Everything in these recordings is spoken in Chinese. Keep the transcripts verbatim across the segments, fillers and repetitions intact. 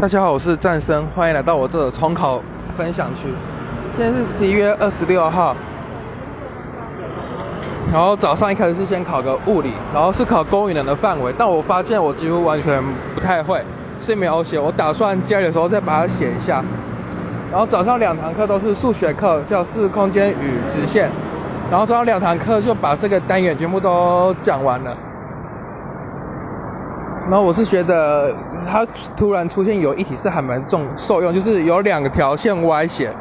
大家好，我是战生，欢迎来到我这重考分享区。现在是十一月二十六号，然后早上一开始是先考个物理，然后是考公务员的范围，但我发现我几乎完全不太会，所以没有写。我打算假日的时候再把它写一下。然后早上两堂课都是数学课，叫四空间与直线。然后早上两堂课就把这个单元全部都讲完了。然后我是觉得它突然出现有一题是还蛮重受用，就是有两条线歪斜，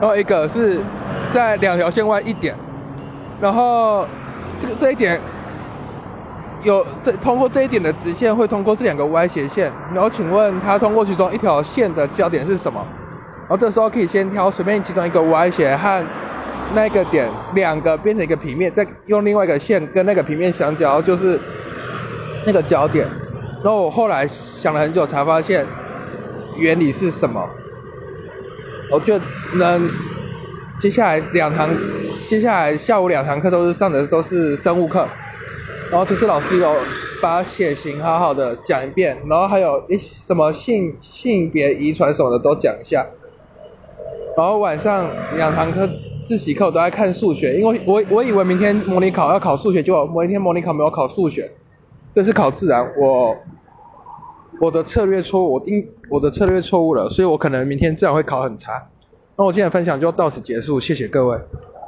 然后一个是在两条线外一点，然后这个这一点有这通过这一点的直线会通过这两个歪斜线，然后请问它通过其中一条线的交点是什么？然后这时候可以先挑随便其中一个歪斜和那个点两个变成一个平面，再用另外一个线跟那个平面相交，就是那个交点。然后我后来想了很久才发现原理是什么，我就能接下来两堂接下来下午两堂课都是上的都是生物课，然后这次老师有把血型好好的讲一遍，然后还有一什么性性别遗传什么的都讲一下。然后晚上两堂课自习课我都在看数学，因为我我以为明天模拟考要考数学，结果明天模拟考没有考数学，这是考自然，我我的策略错误，我应我的策略错误了，所以我可能明天自然会考很差。那我今天的分享就到此结束，谢谢各位。